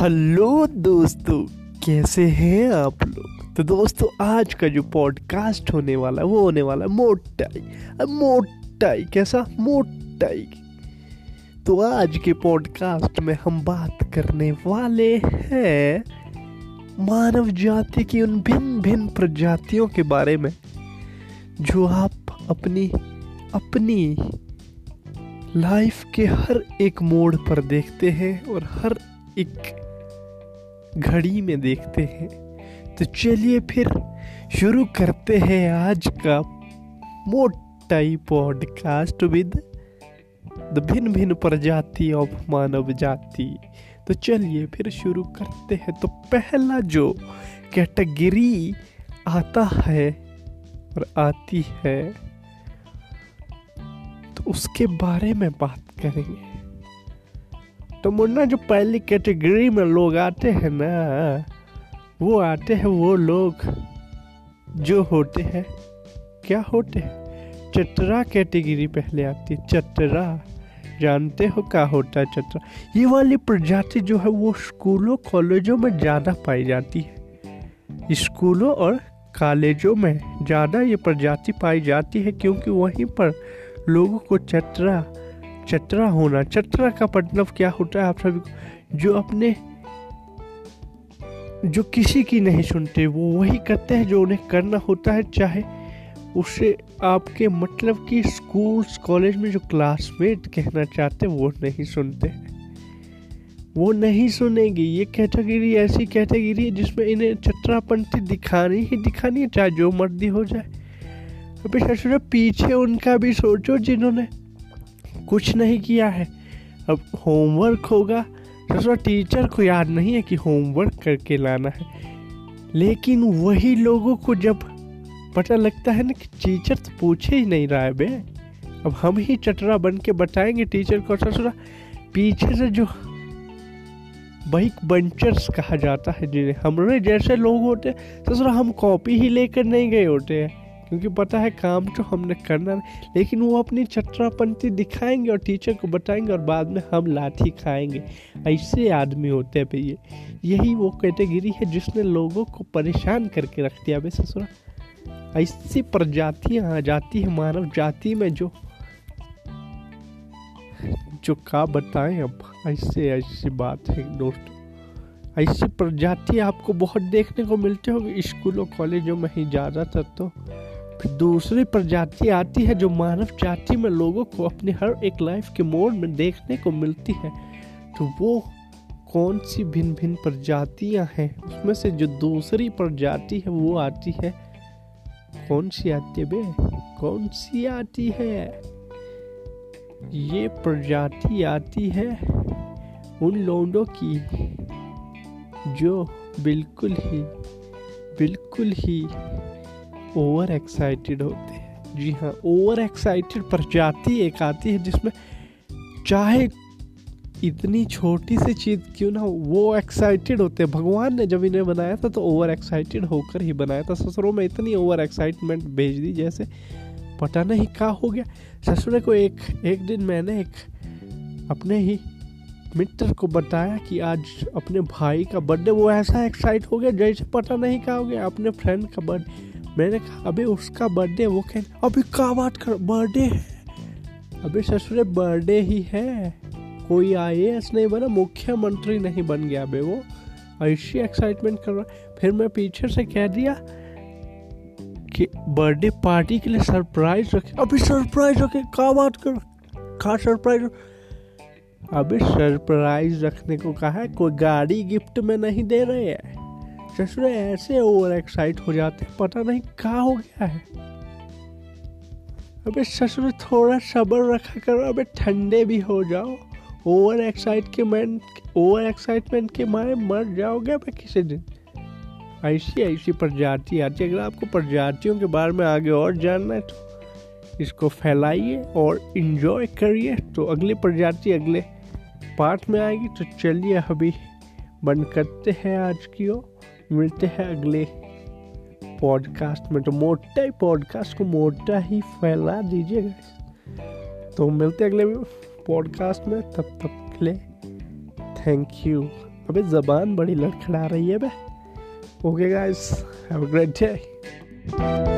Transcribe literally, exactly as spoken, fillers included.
Hello दोस्तों, कैसे हैं आप लोग। तो दोस्तों, आज का जो पॉडकास्ट होने वाला है वो होने वाला है मोटाई। मोटाई कैसा मोटाई। तो आज के पॉडकास्ट में हम बात करने वाले हैं मानव जाति की उन भिन्न भिन्न प्रजातियों के बारे में जो आप अपनी अपनी लाइफ के हर एक मोड़ पर देखते हैं और हर एक घड़ी में देखते हैं। तो चलिए फिर शुरू करते हैं आज का मोटाई पॉडकास्ट विद द भिन्न भिन्न प्रजाति ऑफ मानव जाति। तो चलिए फिर शुरू करते हैं। तो पहला जो कैटेगरी आता है और आती है तो उसके बारे में बात करेंगे। तो मुन्ना, जो पहली कैटेगरी में लोग आते हैं ना, वो आते हैं वो लोग जो होते हैं, क्या होते हैं, चटरा कैटेगरी पहले आती है। चटरा जानते हो क्या होता है। चटरा ये वाली प्रजाति जो है वो स्कूलों कॉलेजों में ज़्यादा पाई जाती है। स्कूलों और कॉलेजों में ज़्यादा ये प्रजाति पाई जाती है क्योंकि वहीं पर लोगों को चटरा चटरा होना। चटरा का मतलब क्या होता है आप सभी को, जो अपने जो किसी की नहीं सुनते वो वही करते हैं जो उन्हें करना होता है, चाहे उसे आपके मतलब कि स्कूल्स कॉलेज में जो क्लासमेट कहना चाहते वो नहीं सुनते, वो नहीं सुनेगी। ये कैटेगरी ऐसी कैटेगरी है जिसमें इन्हें चटरापंथी दिखानी ही दिखानी है, चाहे जो मर्जी हो जाए। अभी सोचो, पीछे उनका भी सोचो जिन्होंने कुछ नहीं किया है। अब होमवर्क होगा, तो टीचर को याद नहीं है कि होमवर्क करके लाना है, लेकिन वही लोगों को जब पता लगता है ना कि टीचर तो पूछे ही नहीं रहा है बे, अब हम ही चटरा बन के बताएंगे टीचर को। ससुरा पीछे से जो बाइक बंचर्स कहा जाता है, जिन्हें हमने जैसे लोग होते हैं ससुरा, हम कॉपी ही लेकर नहीं गए होते हैं क्योंकि पता है काम तो हमने करना नहीं, लेकिन वो अपनी चटरापंथी दिखाएंगे और टीचर को बताएंगे और बाद में हम लाठी खाएंगे। ऐसे आदमी होते हैं ये, यही वो कैटेगरी है जिसने लोगों को परेशान करके रख दिया बे ससुरा। ऐसी प्रजातियाँ आ जाती है मानव जाति में जो जो का बताएं। अब ऐसे ऐसी बात है दोस्तों, ऐसी प्रजाति आपको बहुत देखने को मिलते होंगे स्कूलों कॉलेजों में ही ज़्यादातर। तो फिर दूसरी प्रजाति आती है जो मानव जाति में लोगों को अपने हर एक लाइफ के मोड़ में देखने को मिलती है। तो वो कौन सी भिन्न भिन्न प्रजातियां हैं, उसमें से जो दूसरी प्रजाति है वो आती है, कौन सी आती है बे, कौन सी आती है। ये प्रजाति आती है उन लोगों की जो बिल्कुल ही बिल्कुल ही ओवर एक्साइटेड होते हैं। जी हाँ, ओवर एक्साइटेड प्रजाति एक आती है जिसमें चाहे इतनी छोटी सी चीज़ क्यों ना वो एक्साइटेड होते हैं। भगवान ने जब इन्हें बनाया था तो ओवर एक्साइटेड होकर ही बनाया था। ससुरों में इतनी ओवर एक्साइटमेंट भेज दी जैसे पता नहीं क्या हो गया। ससुरे को एक एक दिन मैंने एक अपने ही मित्र को बताया कि आज अपने भाई का बर्थडे, वो ऐसा एक्साइट हो गया जैसे पता नहीं क्या हो गया। अपने फ्रेंड का बर्थडे, मैंने कहा अबे उसका बर्थडे, वो कह अभी क्या बात कर, बर्थडे है। अबे ससुरे बर्थडे ही है, कोई आई ए एस नहीं बना, मुख्यमंत्री नहीं बन गया बे, वो ऐसी एक्साइटमेंट कर रहा। फिर मैं पीछे से कह दिया कि बर्थडे पार्टी के लिए सरप्राइज रखे। अभी सरप्राइज रखे, क्या बात कर, क्या सरप्राइज। अबे सरप्राइज रखने को कहा है, कोई गाड़ी गिफ्ट में नहीं दे रहे हैं। ससुरे ऐसे ओवर एक्साइट हो जाते हैं, पता नहीं कहाँ हो गया है। अबे ससुरे थोड़ा सब्र रखा करो, अबे ठंडे भी हो जाओ, ओवर एक्साइट के मन ओवर एक्साइटमेंट के मारे मर जाओगे अबे किसी दिन। ऐसी ऐसी प्रजाति आती है। अगर आपको प्रजातियों के बारे में आगे और जानना है तो इसको फैलाइए और इन्जॉय करिए। तो अगली प्रजाति अगले पार्ट में आएगी। तो चलिए अभी बंद करते हैं आज की ओर, मिलते हैं अगले पॉडकास्ट में। तो मोटा ही पॉडकास्ट को मोटा ही फैला दीजिएगा। तो मिलते हैं अगले पॉडकास्ट में, तब तक के लिए थैंक यू। अबे ज़बान बड़ी लड़खड़ा रही है बे। Okay guys, have a great day.